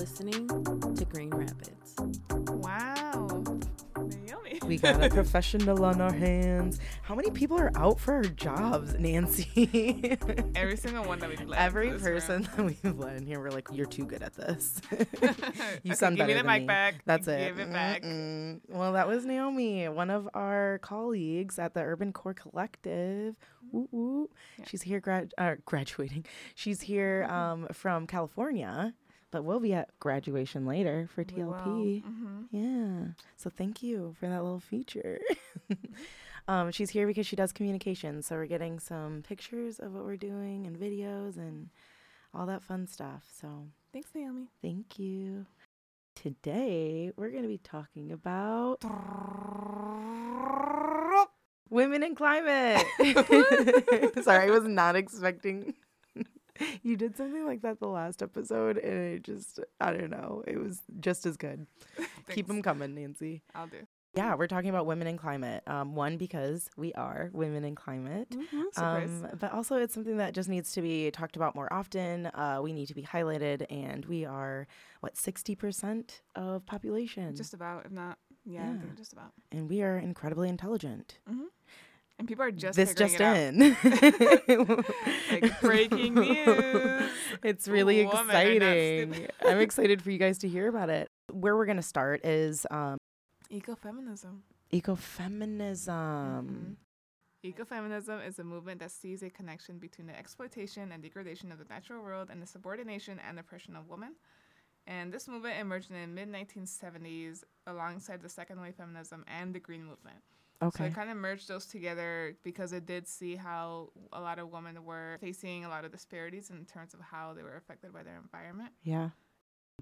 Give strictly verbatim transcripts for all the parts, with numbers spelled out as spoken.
listening to Green Rapids. Wow. Yummy. We got a professional on our hands. How many people are out for our jobs, Nancy? Every single one that we've let. Every person room. that we've let in here, we're like, you're too good at this. You okay, sound better than me. Give me the mic me. back. That's give it. Give it back. Mm-mm. Well, that was Naomi, one of our colleagues at the Urban Core Collective. Ooh, ooh. Yeah. She's here grad uh, graduating. She's here um, from California. But we'll be at graduation later for T L P. Mm-hmm. Yeah. So thank you for that little feature. um, she's here because she does communications. So we're getting some pictures of what we're doing and videos and all that fun stuff. So thanks, Naomi. Thank you. Today, we're going to be talking about women in climate. Sorry, I was not expecting... You did something like that the last episode, and it just, I don't know, it was just as good. Keep them coming, Nancy. I'll do. Yeah, we're talking about women in climate. Um, one, because we are women in climate. Mm-hmm, um, but also it's something that just needs to be talked about more often. Uh, we need to be highlighted, and we are, what, sixty percent of population? Just about, if not, yeah, yeah. I think just about. And we are incredibly intelligent. Mm-hmm. And people are just this just in, like breaking news. It's really Woman exciting. I'm excited for you guys to hear about it. Where we're gonna start is um, ecofeminism. Ecofeminism. Mm-hmm. Ecofeminism is a movement that sees a connection between the exploitation and degradation of the natural world and the subordination and oppression of women. And this movement emerged in the mid nineteen seventies alongside the second wave feminism and the green movement. Okay. So I kind of merged those together because it did see how a lot of women were facing a lot of disparities in terms of how they were affected by their environment. Yeah.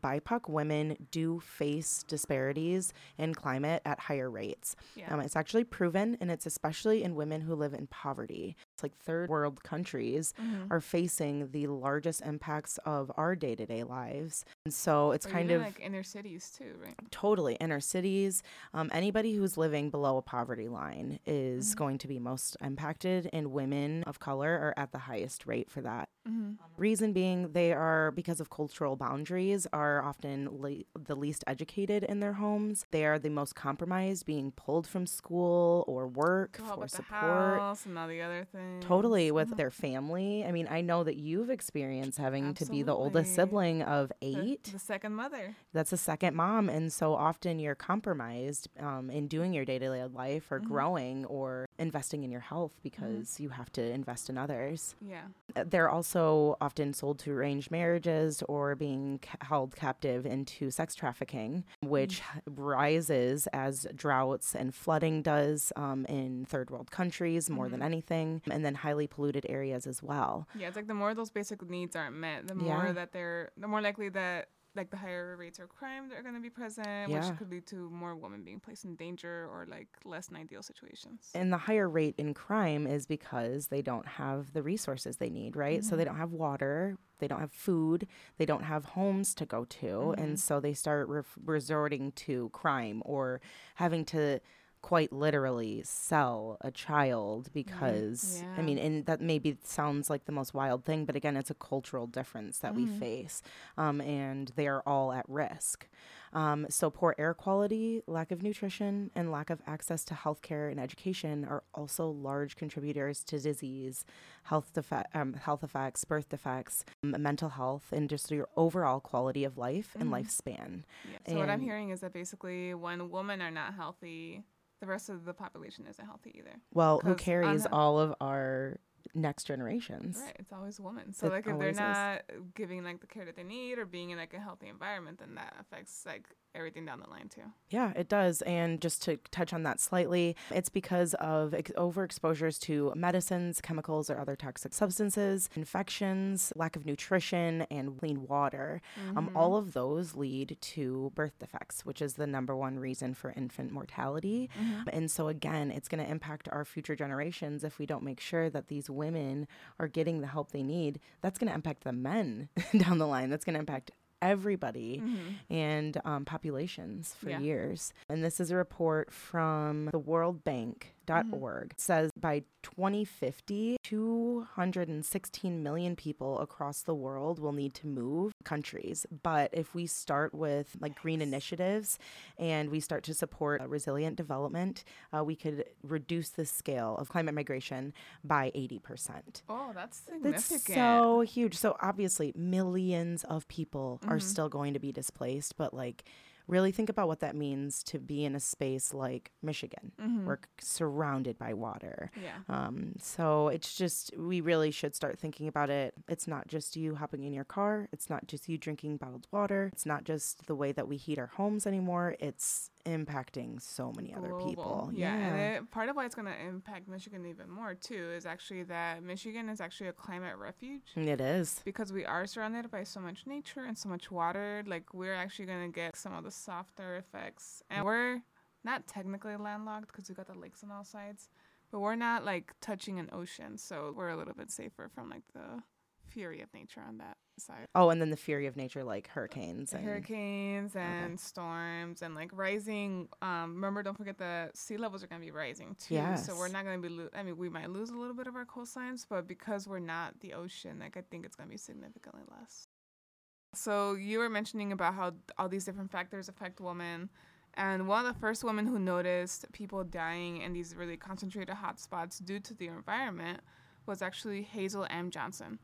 B I P O C women do face disparities in climate at higher rates. Yeah. Um, it's actually proven, and it's especially in women who live in poverty. It's like third world countries mm-hmm. are facing the largest impacts of our day-to-day lives. And so it's or kind of like inner cities too, right? Totally. Inner cities. Um, anybody who's living below a poverty line is mm-hmm. going to be most impacted, and women of color are at the highest rate for that. Mm-hmm. Reason being, they are, because of cultural boundaries, are often le- the least educated in their homes. They are the most compromised, being pulled from school or work oh, for but support. The house and all the other things. Totally, with mm-hmm. their family. I mean, I know that you've experienced having Absolutely. to be the oldest sibling of eight. The, the second mother. That's a second mom. And so often you're compromised um, in doing your day-to-day life or mm-hmm. growing or investing in your health because mm-hmm. you have to invest in others. Yeah. They're also often sold to arranged marriages or being ca- held captive into sex trafficking, which mm-hmm. rises as droughts and flooding does um, in third world countries more mm-hmm. than anything. And then highly polluted areas as well. Yeah, it's like the more those basic needs aren't met, the more yeah. that they're, the more likely that like the higher rates of crime that are going to be present, yeah. which could lead to more women being placed in danger or like less than ideal situations. And the higher rate in crime is because they don't have the resources they need, right? Mm-hmm. So they don't have water, they don't have food, they don't have homes to go to. Mm-hmm. And so they start re- resorting to crime or having to quite literally sell a child because yeah. I mean, and that maybe sounds like the most wild thing, but again, it's a cultural difference that mm-hmm. we face, um, and they are all at risk. Um, so poor air quality, lack of nutrition, and lack of access to healthcare and education are also large contributors to disease, health defa- um, health effects, birth defects, um, mental health, and just your overall quality of life mm-hmm. and lifespan. Yeah. So and what I'm hearing is that basically when women are not healthy, the rest of the population isn't healthy either. Well, who carries unha- all of our next generations? Right, it's always women. So, it like, if they're not is. giving, like, the care that they need or being in, like, a healthy environment, then that affects, like, everything down the line, too. Yeah, it does. And just to touch on that slightly, it's because of ex- overexposures to medicines, chemicals, or other toxic substances, infections, lack of nutrition, and clean water. Mm-hmm. Um, all of those lead to birth defects, which is the number one reason for infant mortality. Mm-hmm. And so again, it's going to impact our future generations if we don't make sure that these women are getting the help they need. That's going to impact the men down the line. That's going to impact everybody mm-hmm. and um, populations for yeah. years. And this is a report from the World Bank project dot org mm-hmm. says by twenty fifty, two hundred sixteen million people across the world will need to move countries. But if we start with like nice. green initiatives and we start to support uh, resilient development, uh, we could reduce the scale of climate migration by eighty percent. Oh, that's significant. That's so huge. So obviously millions of people mm-hmm. are still going to be displaced, but like really think about what that means to be in a space like Michigan. Mm-hmm. We're surrounded by water. Yeah. Um, so it's just, we really should start thinking about it. It's not just you hopping in your car. It's not just you drinking bottled water. It's not just the way that we heat our homes anymore. It's impacting so many other Global. people. Yeah. yeah. And it, part of why it's going to impact Michigan even more, too, is actually that Michigan is actually a climate refuge. It is. Because we are surrounded by so much nature and so much water. Like, we're actually going to get some of the softer effects. And we're not technically landlocked because we've got the lakes on all sides, but we're not, like, touching an ocean. So we're a little bit safer from, like, the fury of nature on that side. Oh, and then the fury of nature, like hurricanes. And hurricanes and okay. storms and like rising. Um, remember, don't forget the sea levels are going to be rising too. Yes. So we're not going to be, lo- I mean, we might lose a little bit of our coastlines, but because we're not the ocean, like I think it's going to be significantly less. So you were mentioning about how all these different factors affect women. And one of the first women who noticed people dying in these really concentrated hotspots due to the environment was actually Hazel M. Johnson.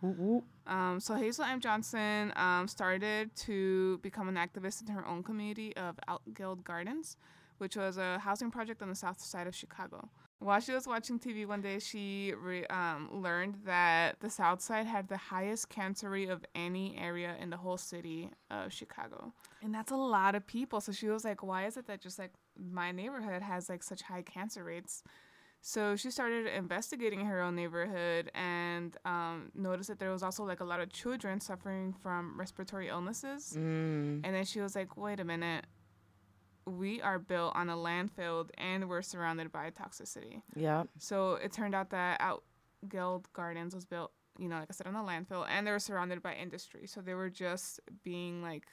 Um, so Hazel M. Johnson um, started to become an activist in her own community of Outguild Gardens, which was a housing project on the south side of Chicago. While she was watching T V one day, she re- um, learned that the south side had the highest cancer rate of any area in the whole city of Chicago. And that's a lot of people. So she was like, why is it that just like my neighborhood has like such high cancer rates? So she started investigating her own neighborhood and um, noticed that there was also like a lot of children suffering from respiratory illnesses. Mm. And then she was like, wait a minute, we are built on a landfill and we're surrounded by toxicity. Yeah. So it turned out that Outguild Gardens was built, you know, like I said, on a landfill and they were surrounded by industry. So they were just being like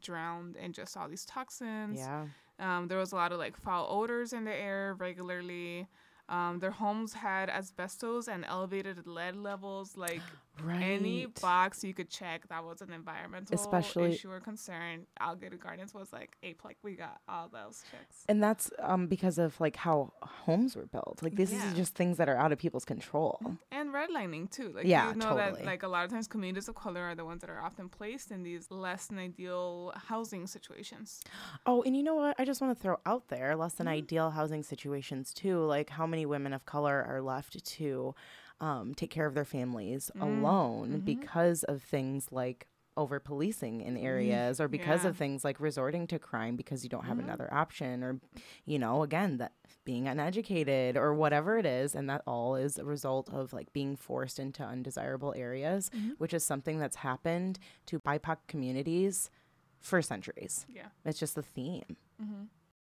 drowned in just all these toxins. Yeah. Um, there was a lot of like foul odors in the air regularly. Um, their homes had asbestos and elevated lead levels. Like right. any box you could check, that was an environmental Especially, issue or concern. Outguild Gardens was like, "Ape, like we got all those checks." And that's um, because of like how homes were built. Like this yeah. is just things that are out of people's control. And redlining too. Like yeah, you know totally. that like a lot of times communities of color are the ones that are often placed in these less than ideal housing situations. Oh, and you know what? I just want to throw out there less than mm-hmm. ideal housing situations too. Like how many women of color are left to um, take care of their families mm. alone mm-hmm. because of things like over policing in areas or because yeah. of things like resorting to crime because you don't have mm-hmm. another option or, you know, again, that being uneducated or whatever it is. And that all is a result of like being forced into undesirable areas, mm-hmm. which is something that's happened to B I P O C communities for centuries. Yeah, it's just the theme. Mm-hmm.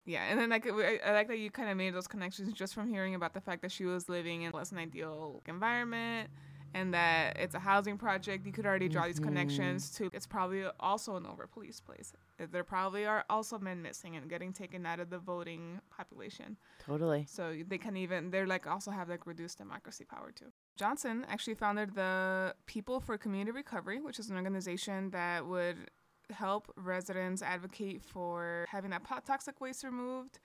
Yeah, and then like I, I like that you kind of made those connections just from hearing about the fact that she was living in a less than ideal environment and that it's a housing project. You could already draw mm-hmm. these connections to it's probably also an over-policed place. There probably are also men missing and getting taken out of the voting population. Totally. So they can even, they're like also have like reduced democracy power too. Johnson actually founded the People for Community Recovery, which is an organization that would help residents advocate for having that toxic waste removed,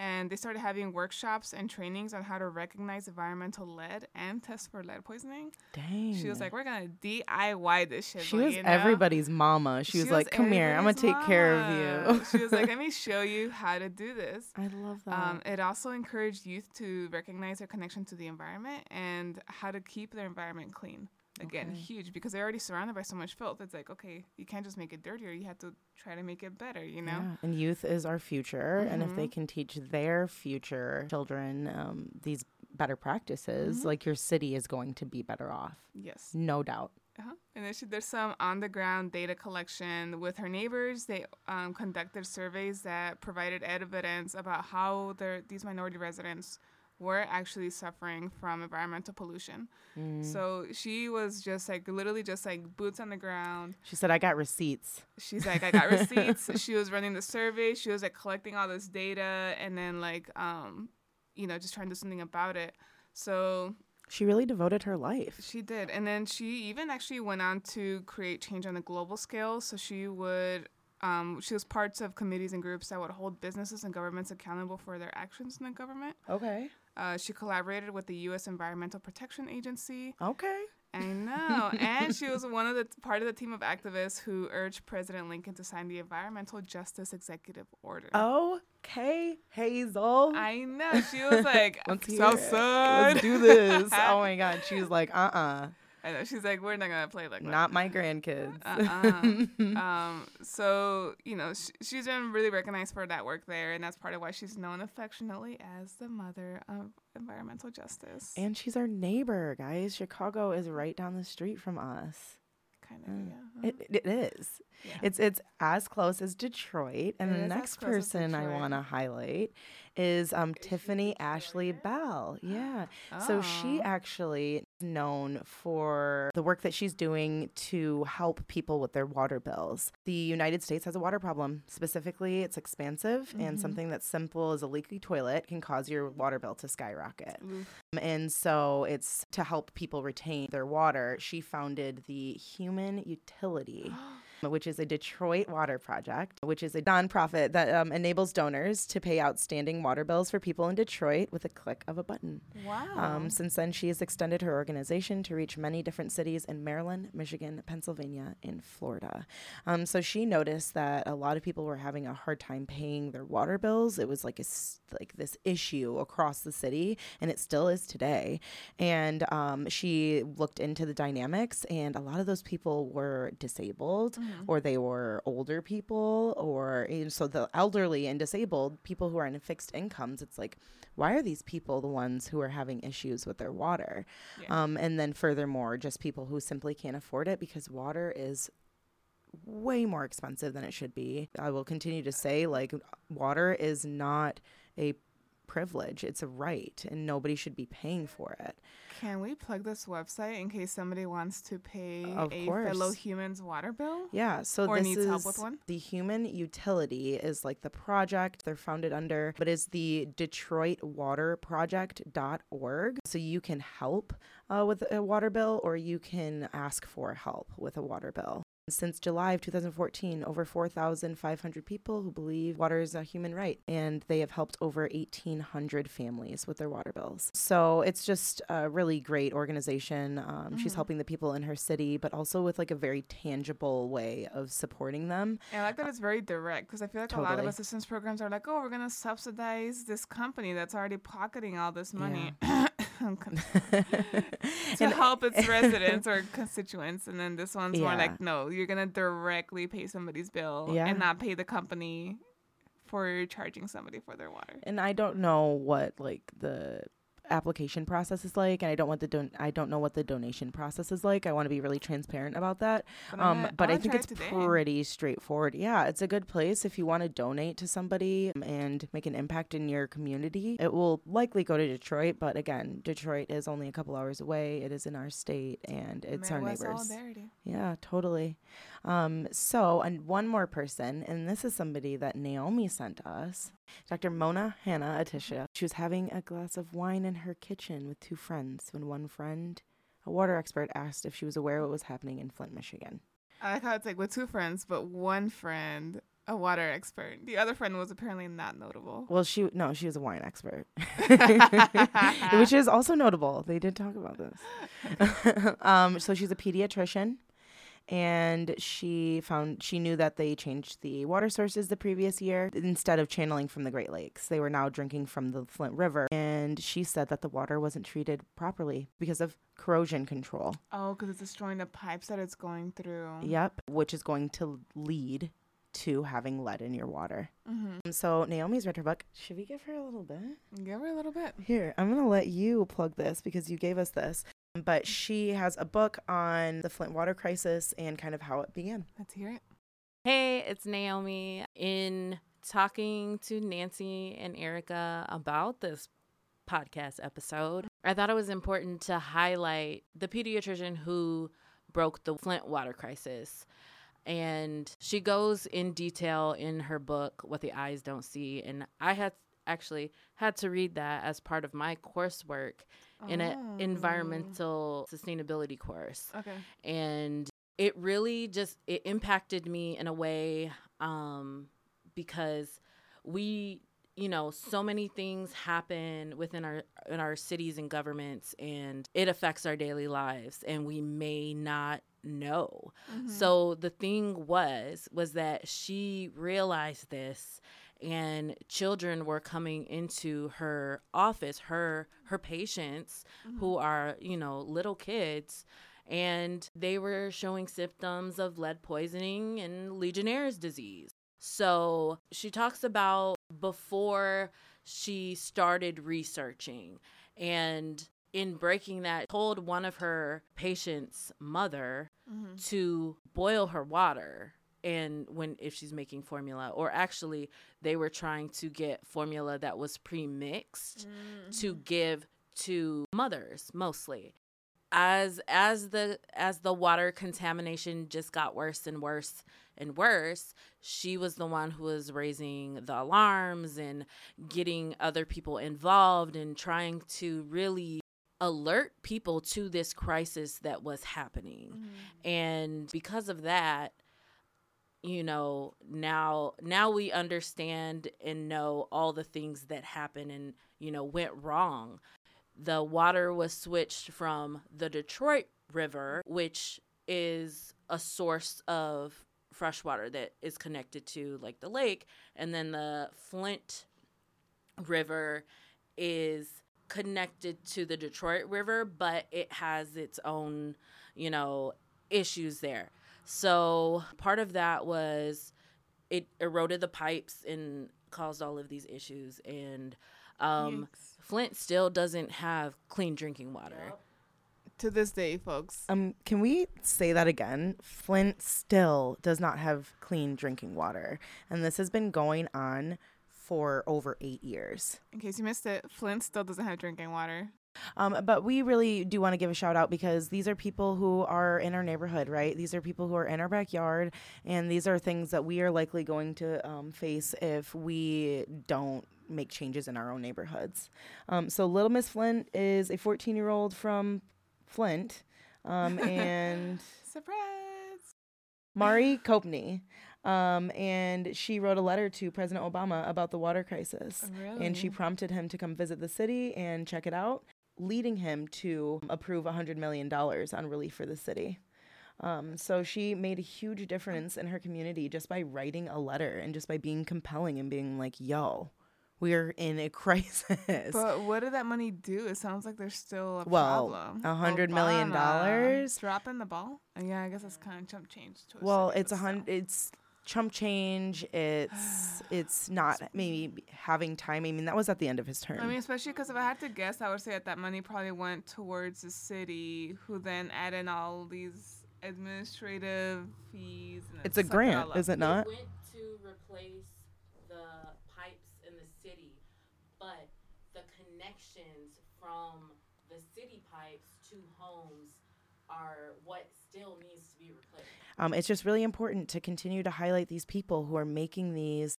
and they started having workshops and trainings on how to recognize environmental lead and test for lead poisoning. Dang. She was like, we're gonna D I Y this shit. She like, was you know? everybody's mama. She, she was, was like, come here, I'm gonna take mama. care of you. She was like, let me show you how to do this. I love that. Um, it also encouraged youth to recognize their connection to the environment and how to keep their environment clean. Again, okay. huge, because they're already surrounded by so much filth. It's like, okay, you can't just make it dirtier. You have to try to make it better, you know? Yeah. And youth is our future. Mm-hmm. And if they can teach their future children um, these better practices, mm-hmm. like your city is going to be better off. Yes. No doubt. Uh-huh. And then she, there's some on-the-ground data collection with her neighbors. They um, conducted surveys that provided evidence about how their, these minority residents were actually suffering from environmental pollution. Mm. So she was just like, literally just like boots on the ground. She said, I got receipts. She's like, I got receipts. She was running the survey. She was like collecting all this data and then like um, you know, just trying to do something about it. So she really devoted her life. She did. And then she even actually went on to create change on a global scale. So she would, um, she was parts of committees and groups that would hold businesses and governments accountable for their actions in the government. Okay. Uh, she collaborated with the U S Environmental Protection Agency. Okay. I know. And she was one of the part of the team of activists who urged President Lincoln to sign the Environmental Justice Executive Order. Okay, Hazel. I know. She was like, let's, Southside. Let's do this. Oh my God. She was like, uh-uh. I know. She's like, we're not going to play like that. Not my grandkids. uh-uh. um, so, you know, sh- she's been really recognized for that work there. And that's part of why she's known affectionately as the mother of environmental justice. And she's our neighbor, guys. Chicago is right down the street from us. Kind of, uh, yeah. It, it is. Yeah. It's it's as close as Detroit. And it the next person I want to highlight is um, Tiffany Ashley Bell. Yeah. Oh. So she actually known for the work that she's doing to help people with their water bills. The United States has a water problem. Specifically, it's expansive, mm-hmm. and something that's simple as a leaky toilet can cause your water bill to skyrocket. Mm. And so it's to help people retain their water. She founded the Human Utility, which is a Detroit Water Project, which is a nonprofit that um, enables donors to pay outstanding water bills for people in Detroit with a click of a button. Wow. Um, since then, she has extended her organization to reach many different cities in Maryland, Michigan, Pennsylvania, and Florida. Um, so she noticed that a lot of people were having a hard time paying their water bills. It was like a, like this issue across the city, and it still is today. And um, she looked into the dynamics, and a lot of those people were disabled, mm-hmm. or they were older people, or you know, so the elderly and disabled people who are in fixed incomes. It's like, why are these people the ones who are having issues with their water? Yeah. Um, and then furthermore, just people who simply can't afford it because water is way more expensive than it should be. I will continue to say, like, water is not a privilege. It's a right, and nobody should be paying for it. Can we plug this website in case somebody wants to pay of a course. fellow human's water bill? Yeah, so or this needs is help with one? The Human Utility is like the project they're founded under, but is the detroit water project dot org. So you can help uh, with a water bill, or you can ask for help with a water bill. Since July of two thousand fourteen, over four thousand five hundred people who believe water is a human right, and they have helped over eighteen hundred families with their water bills. So it's just a really great organization. Um, mm-hmm. She's helping the people in her city, but also with like a very tangible way of supporting them. And I like that it's very direct, because I feel like totally. a lot of assistance programs are like, oh, we're going to subsidize this company that's already pocketing all this money. Yeah. to help its residents or constituents. And then this one's yeah. more like, no, you're going to directly pay somebody's bill yeah. and not pay the company for charging somebody for their water. And I don't know what like the application process is like, and I don't want the don- I don't know what the donation process is like. I want to be really transparent about that. But um, I, but I think it's today. pretty straightforward. Yeah, it's a good place if you want to donate to somebody and make an impact in your community. It will likely go to Detroit, but again, Detroit is only a couple hours away. It is in our state, and it's Midwest our neighbors. Solidarity. Yeah, totally. Um, so, and one more person, and this is somebody that Naomi sent us. Doctor Mona Hanna-Attisha. She was having a glass of wine in her kitchen with two friends when one friend, a water expert, asked if she was aware of what was happening in Flint, Michigan. I like how it's like with two friends, but one friend, a water expert. The other friend was apparently not notable. Well, she no, she was a wine expert, which is also notable. They did talk about this. um, so she's a pediatrician. And she found she knew that they changed the water sources the previous year. Instead of channeling from the Great Lakes, they were now drinking from the Flint River. And she said that the water wasn't treated properly because of corrosion control. Oh, because it's destroying the pipes that it's going through. Yep, which is going to lead to having lead in your water. Mm-hmm. So Naomi's read her book. Should we give her a little bit? Give her a little bit. Here, I'm going to let you plug this because you gave us this. But she has a book on the Flint water crisis and kind of how it began. Let's hear it. Hey, it's Naomi. In talking to Nancy and Erica about this podcast episode, I thought it was important to highlight the pediatrician who broke the Flint water crisis. And she goes in detail in her book, What the Eyes Don't See. And I had actually had to read that as part of my coursework oh. in an environmental sustainability course. Okay. And it really just, it impacted me in a way um, because we, you know, so many things happen within our, in our cities and governments, and it affects our daily lives, and we may not know. Mm-hmm. So the thing was, was that she realized this, and children were coming into her office, her, her patients mm-hmm. who are, you know, little kids, and they were showing symptoms of lead poisoning and Legionnaire's disease. So she talks about before she started researching, and in breaking that, told one of her patients' mother mm-hmm. to boil her water, and when if she's making formula, or actually they were trying to get formula that was pre-mixed mm-hmm. to give to mothers mostly. As as the as the water contamination just got worse and worse and worse, she was the one who was raising the alarms and getting other people involved and trying to really alert people to this crisis that was happening. Mm-hmm. And because of that, you know, now now we understand and know all the things that happened and, you know, went wrong. The water was switched from the Detroit River, which is a source of fresh water that is connected to like the lake. And then the Flint River is connected to the Detroit River, but it has its own, you know, issues there. So part of that was it eroded the pipes and caused all of these issues. And Um, Flint still doesn't have clean drinking water. To this day, folks. Um, can we say that again? Flint still does not have clean drinking water. And this has been going on for over eight years. In case you missed it, Flint still doesn't have drinking water. Um, but we really do want to give a shout out, because these are people who are in our neighborhood, right? These are people who are in our backyard, and these are things that we are likely going to um, face if we don't make changes in our own neighborhoods. Um, so Little Miss Flint is a fourteen-year-old from Flint, um, and surprise, Mari Kopney. Um, and she wrote a letter to President Obama about the water crisis. Really? And she prompted him to come visit the city and check it out, leading him to approve one hundred million dollars on relief for the city. Um, so she made a huge difference in her community just by writing a letter and just by being compelling and being like, yo, we're in a crisis. But what did that money do? It sounds like there's still a well, problem. Well, one hundred million dollars. Dropping the ball? Yeah, I guess that's kind of chump change. To well, it's a hun- it's chump change. It's it's not maybe having time. I mean, that was at the end of his term. I mean, especially because if I had to guess, I would say that that money probably went towards the city, who then added in all these administrative fees. And it's a grant, is it not? It went to replace the pipes in the city, but the connections from the city pipes to homes are what still needs to be replaced. Um, it's just really important to continue to highlight these people who are making these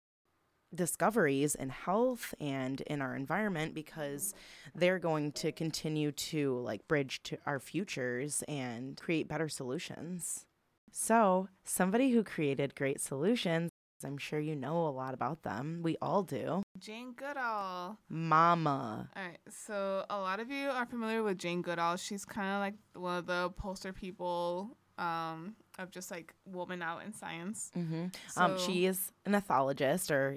discoveries in health and in our environment, because they're going to continue to like bridge to our futures and create better solutions. So somebody who created great solutions, I'm sure you know a lot about them. We all do. Jane Goodall. Mama. All right. So a lot of you are familiar with Jane Goodall. She's kind of like one of the poster people um, of just like woman out in science. Mm-hmm. So um, she is an ethologist, or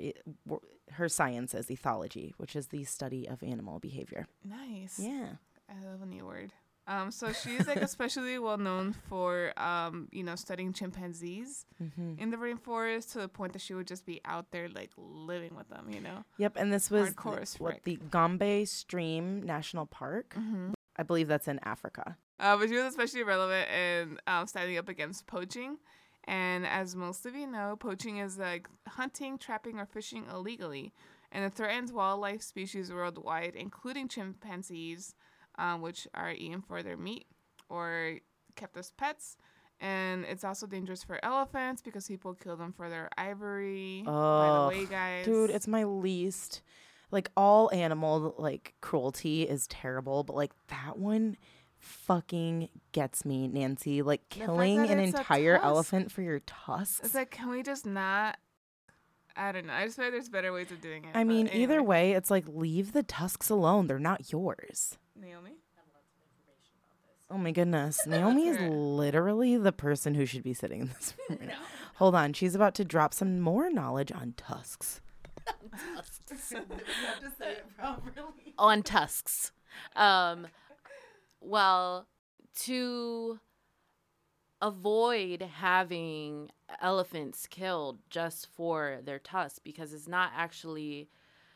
her science is ethology, which is the study of animal behavior. Nice. Yeah. I love a new word. Um, so she's like especially well known for, um, you know, studying chimpanzees mm-hmm. in the rainforest, to the point that she would just be out there like living with them, you know? Yep. And this was th- what the Gombe Stream National Park. Mm-hmm. I believe that's in Africa. Uh, but she was especially relevant in um, standing up against poaching. And as most of you know, poaching is like hunting, trapping, or fishing illegally. And it threatens wildlife species worldwide, including chimpanzees, Um, which are eaten for their meat or kept as pets. And it's also dangerous for elephants, because people kill them for their ivory. Oh, by the way, guys. Dude, it's my least like all animal like cruelty is terrible, but like that one fucking gets me, Nancy. Like killing an entire elephant for your tusks. It's like, can we just not? I don't know. I just feel like there's better ways of doing it. I mean, anyway. Either way, it's like leave the tusks alone. They're not yours. Naomi? Oh my goodness. Naomi is literally the person who should be sitting in this room right now. Hold on. She's about to drop some more knowledge on tusks. On tusks. You have to say it properly. On tusks. Um, well, to avoid having elephants killed just for their tusks, because it's not actually,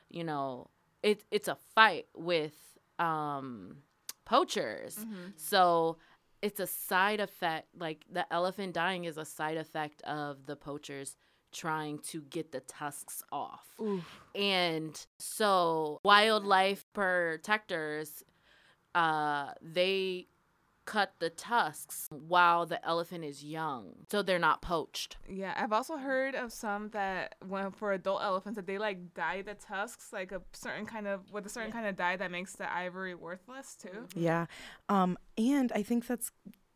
you know, it, it's a fight with... Um, poachers. Mm-hmm. So it's a side effect, like the elephant dying is a side effect of the poachers trying to get the tusks off. Oof. And so wildlife protectors, uh, they cut the tusks while the elephant is young, so they're not poached. Yeah, I've also heard of some that when for adult elephants that they like dye the tusks like a certain kind of with a certain kind of dye that makes the ivory worthless too. Yeah, um, and I think that's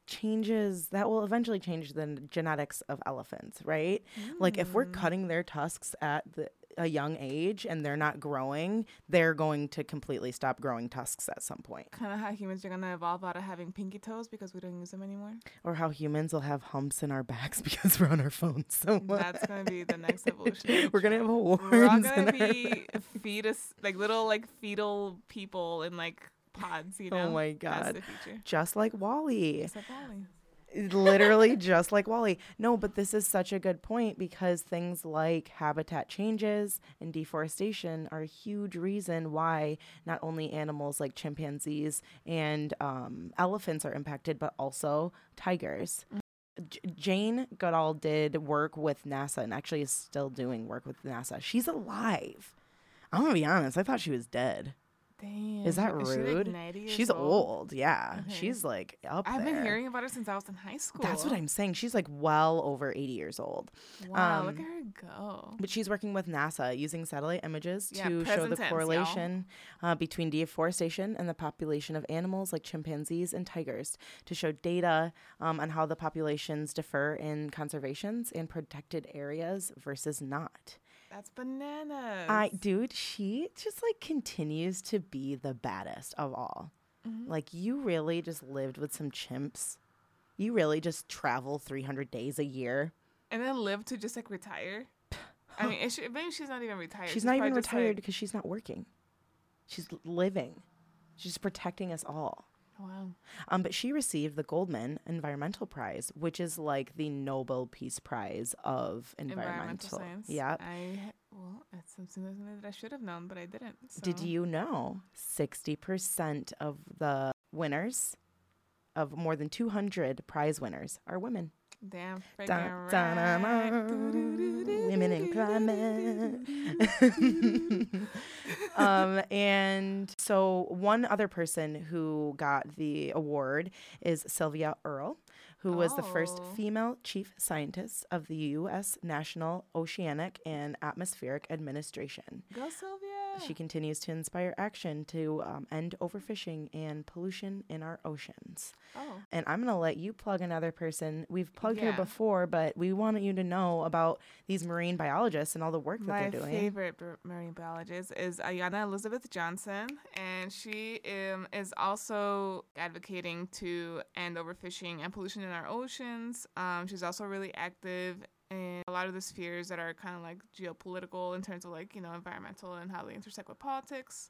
changes that will eventually change the genetics of elephants, right? Mm. Like if we're cutting their tusks at the a young age and they're not growing, they're going to completely stop growing tusks at some point. Kind of how humans are going to evolve out of having pinky toes because we don't use them anymore. Or how humans will have humps in our backs because we're on our phones so much. That's going to be the next evolution. We're going to have a war. We're all going to be fetus, like little like fetal people in like pods, you know? Oh my God. Just like Wall-E. Just like Wall-E. Literally just like Wall-E. No, but this is such a good point because things like habitat changes and deforestation are a huge reason why not only animals like chimpanzees and um, elephants are impacted, but also tigers. J- Jane Goodall did work with NASA and actually is still doing work with NASA. She's alive. I'm going to be honest. I thought she was dead. Damn. Is that rude? She like She's old. old. Yeah. Okay. She's like up I've there. I've been hearing about her since I was in high school. That's what I'm saying. She's like well over eighty years old. Wow. Um, look at her go. But she's working with NASA using satellite images yeah, to show the tense, correlation uh, between deforestation and the population of animals like chimpanzees and tigers to show data um, on how the populations differ in conservations and protected areas versus not. That's bananas. I, dude, she just like continues to be the baddest of all. Mm-hmm. Like you really just lived with some chimps. You really just travel three hundred days a year. And then live to just like retire. I mean, is she, maybe she's not even retired. She's, she's not even retired because like... she's not working. She's living. She's protecting us all. Wow. Um, but she received the Goldman Environmental Prize, which is like the Nobel Peace Prize of environmental, environmental science. Yeah. I well, that's something that I should have known, but I didn't. So. Did you know sixty percent of the winners of more than two hundred prize winners are women? Damn. Dun, right. dun, dun, women in climate. um, and so one other person who got the award is Sylvia Earle, who was oh. the first female chief scientist of the U S National Oceanic and Atmospheric Administration. Go, Sylvia! She continues to inspire action to um, end overfishing and pollution in our oceans. Oh. And I'm going to let you plug another person. We've plugged yeah. her before, but we want you to know about these marine biologists and all the work that My they're doing. My favorite b- marine biologist is Ayanna Elizabeth Johnson, and she um, is also advocating to end overfishing and pollution in our oceans. Um, she's also really active in a lot of the spheres that are kind of like geopolitical in terms of like, you know, environmental and how they intersect with politics.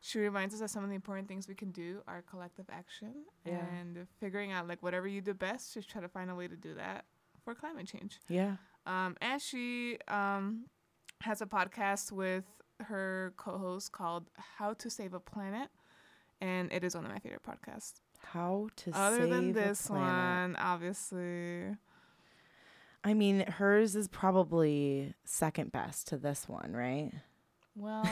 She reminds us that some of the important things we can do are collective action yeah. and figuring out like whatever you do best, just try to find a way to do that for climate change. Yeah. Um, and she um, has a podcast with her co-host called How to Save a Planet. And it is one of my favorite podcasts. How to Other save than this one, obviously. I mean, hers is probably second best to this one, right? Well.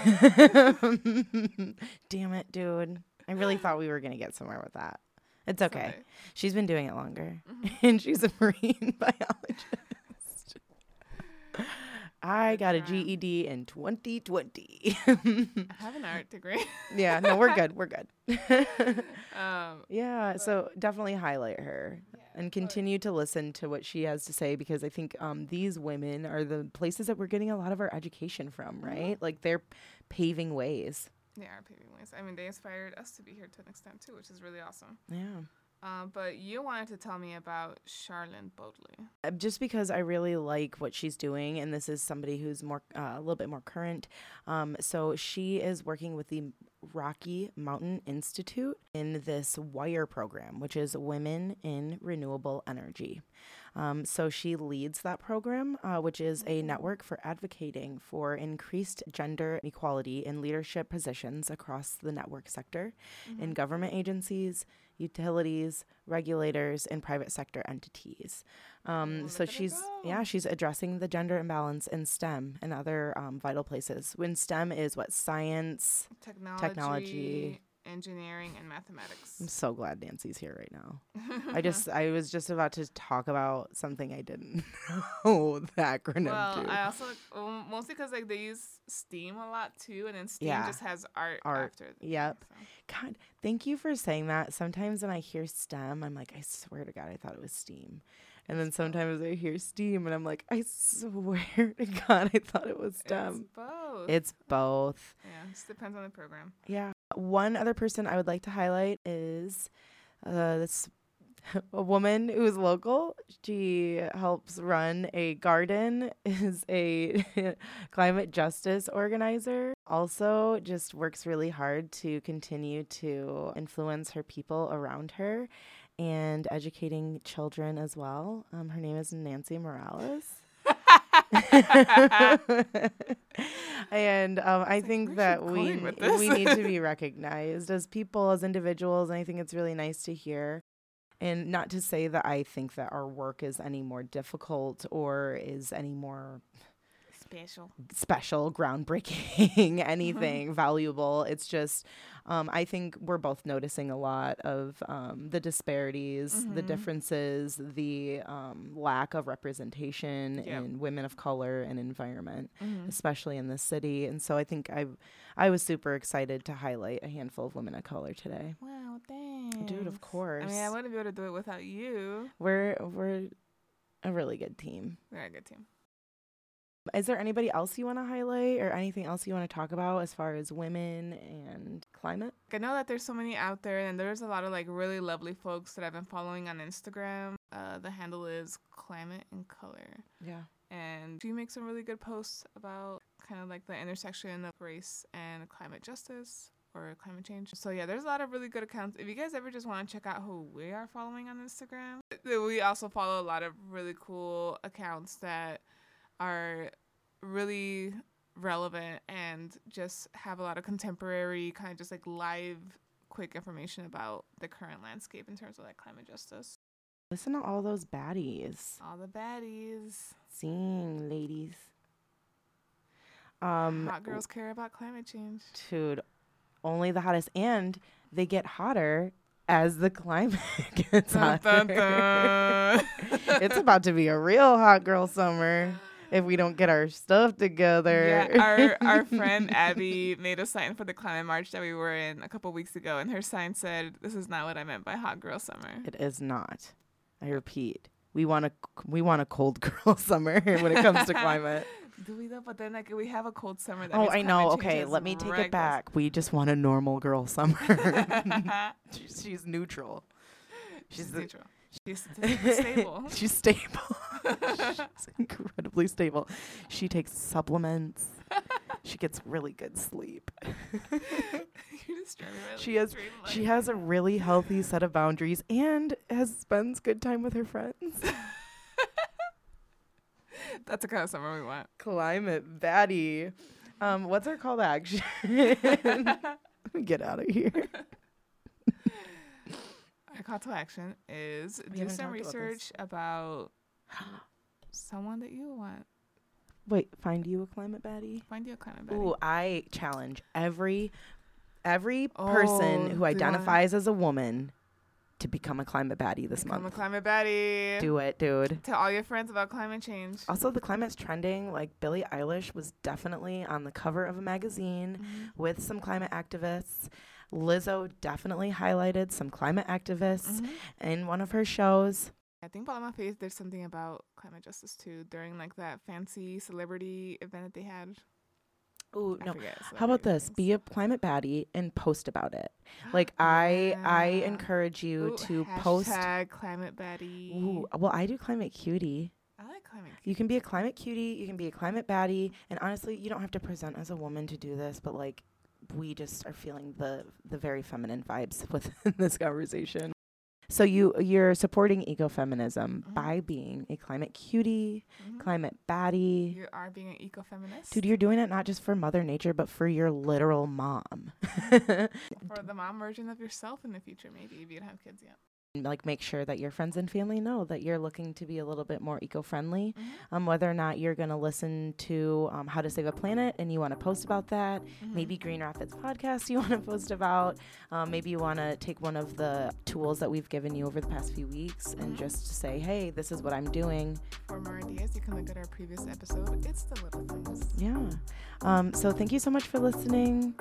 Damn it, dude. I really thought we were going to get somewhere with that. It's okay. Sorry. She's been doing it longer. Mm-hmm. And she's a marine biologist. I got a G E D in twenty twenty. I have an art degree. Yeah, no, we're good. We're good. um, yeah, so definitely highlight her yeah, and continue to listen to what she has to say, because I think um, these women are the places that we're getting a lot of our education from, right? Mm-hmm. Like they're paving ways. They are paving ways. I mean, they inspired us to be here to an extent, too, which is really awesome. Yeah. Uh, but you wanted to tell me about Charlene Bodley. Just because I really like what she's doing, and this is somebody who's more uh, a little bit more current. Um, so she is working with the Rocky Mountain Institute in this WIRE program, which is Women in Renewable Energy. Um, so she leads that program, uh, which is a network for advocating for increased gender equality in leadership positions across the network sector, mm-hmm. in government agencies, utilities, regulators, and private sector entities. Um, so she's, yeah, she's addressing the gender imbalance in STEM and other um, vital places. When STEM is what? Science, technology, technology, engineering, and mathematics. I'm so glad Nancy's here right now. I just, I was just about to talk about something I didn't know the acronym well, to. I also, um, mostly because like they use STEAM a lot too, and then STEAM yeah. just has art, art. after. The yep. Thing, so. God, thank you for saying that. Sometimes when I hear STEM, I'm like, I swear to God, I thought it was STEAM. And then sometimes I hear STEAM, and I'm like, I swear to God, I thought it was STEM. It's both. It's both. Yeah, it just depends on the program. Yeah. One other person I would like to highlight is uh, this a woman who is local. She helps run a garden, is a climate justice organizer, also just works really hard to continue to influence her people around her and educating children as well. Um, her name is Nancy Morales. And um, I like, think that we we need to be recognized as people, as individuals, and I think it's really nice to hear. And not to say that I think that our work is any more difficult or is any more special, special, groundbreaking, anything valuable. It's just, um, I think we're both noticing a lot of um, the disparities, mm-hmm. the differences, the um, lack of representation yep. in women of color and environment, mm-hmm. especially in this city. And so I think I, I was super excited to highlight a handful of women of color today. Wow, thanks, dude. Of course. I mean, I wouldn't be able to do it without you. We're we're a really good team. We're a good team. Is there anybody else you want to highlight or anything else you want to talk about as far as women and climate? I know that there's so many out there, and there's a lot of like really lovely folks that I've been following on Instagram. Uh, the handle is ClimateInColor. Yeah. And she makes some really good posts about kind of like the intersection of race and climate justice or climate change. So yeah, there's a lot of really good accounts. If you guys ever just want to check out who we are following on Instagram, we also follow a lot of really cool accounts that are really relevant and just have a lot of contemporary kind of just like live quick information about the current landscape in terms of like climate justice. Listen to all those baddies. All the baddies. Sing, ladies. Um, Hot girls care about climate change. Dude, only the hottest. And they get hotter as the climate gets hotter. Dun, dun, dun. It's about to be a real hot girl summer. If we don't get our stuff together. Yeah, our our friend Abby made a sign for the climate march that we were in a couple weeks ago, and her sign said, "This is not what I meant by hot girl summer." It is not. I repeat, we want a we want a cold girl summer when it comes to climate. Do we though? But then like we have a cold summer. That oh, I know. Okay, let me take reckless. it back. We just want a normal girl summer. she's, she's neutral. She's, she's the, neutral. She's stable. She's stable. She's incredibly stable. She takes supplements. She gets really good sleep. You're just trying to really she has she has a really healthy set of boundaries and has spends good time with her friends. That's the kind of summer we want. Climate baddie. Um, what's our call to action? Get out of here. Our call to action is we do some research about, about someone that you want. Wait, find you a climate baddie? Find you a climate baddie. Ooh, I challenge every every oh, person who identifies I? as a woman to become a climate baddie this become month. Become a climate baddie. Do it, dude. Tell all your friends about climate change. Also, the climate's trending. Like, Billie Eilish was definitely on the cover of a magazine mm-hmm. with some climate activists. Lizzo definitely highlighted some climate activists mm-hmm. in one of her shows. I think Paloma Faith did something about climate justice, too, during, like, that fancy celebrity event that they had. Oh, no. Forget, so How about this? Things. Be a climate baddie and post about it. Like, I yeah. I encourage you Ooh, to hashtag post. Hashtag climate baddie. Ooh, well, I do climate cutie. I like climate cutie. You can be a climate cutie. You can be a climate baddie. And honestly, you don't have to present as a woman to do this, but, like, we just are feeling the, the very feminine vibes within this conversation. So you, you're supporting ecofeminism mm-hmm. by being a climate cutie, mm-hmm. climate baddie. You are being an ecofeminist. Dude, you're doing it not just for Mother Nature, but for your literal mom. For the mom version of yourself in the future, maybe, if you don't have kids yet. Like, make sure that your friends and family know that you're looking to be a little bit more eco-friendly. Mm-hmm. Um, whether or not you're going to listen to um, How to Save a Planet and you want to post about that. Mm-hmm. Maybe Green Rapids podcast you want to post about. Um, maybe you want to take one of the tools that we've given you over the past few weeks mm-hmm. and just say, hey, this is what I'm doing. For more ideas, you can look at our previous episode. It's the little things. Yeah. Um, so thank you so much for listening.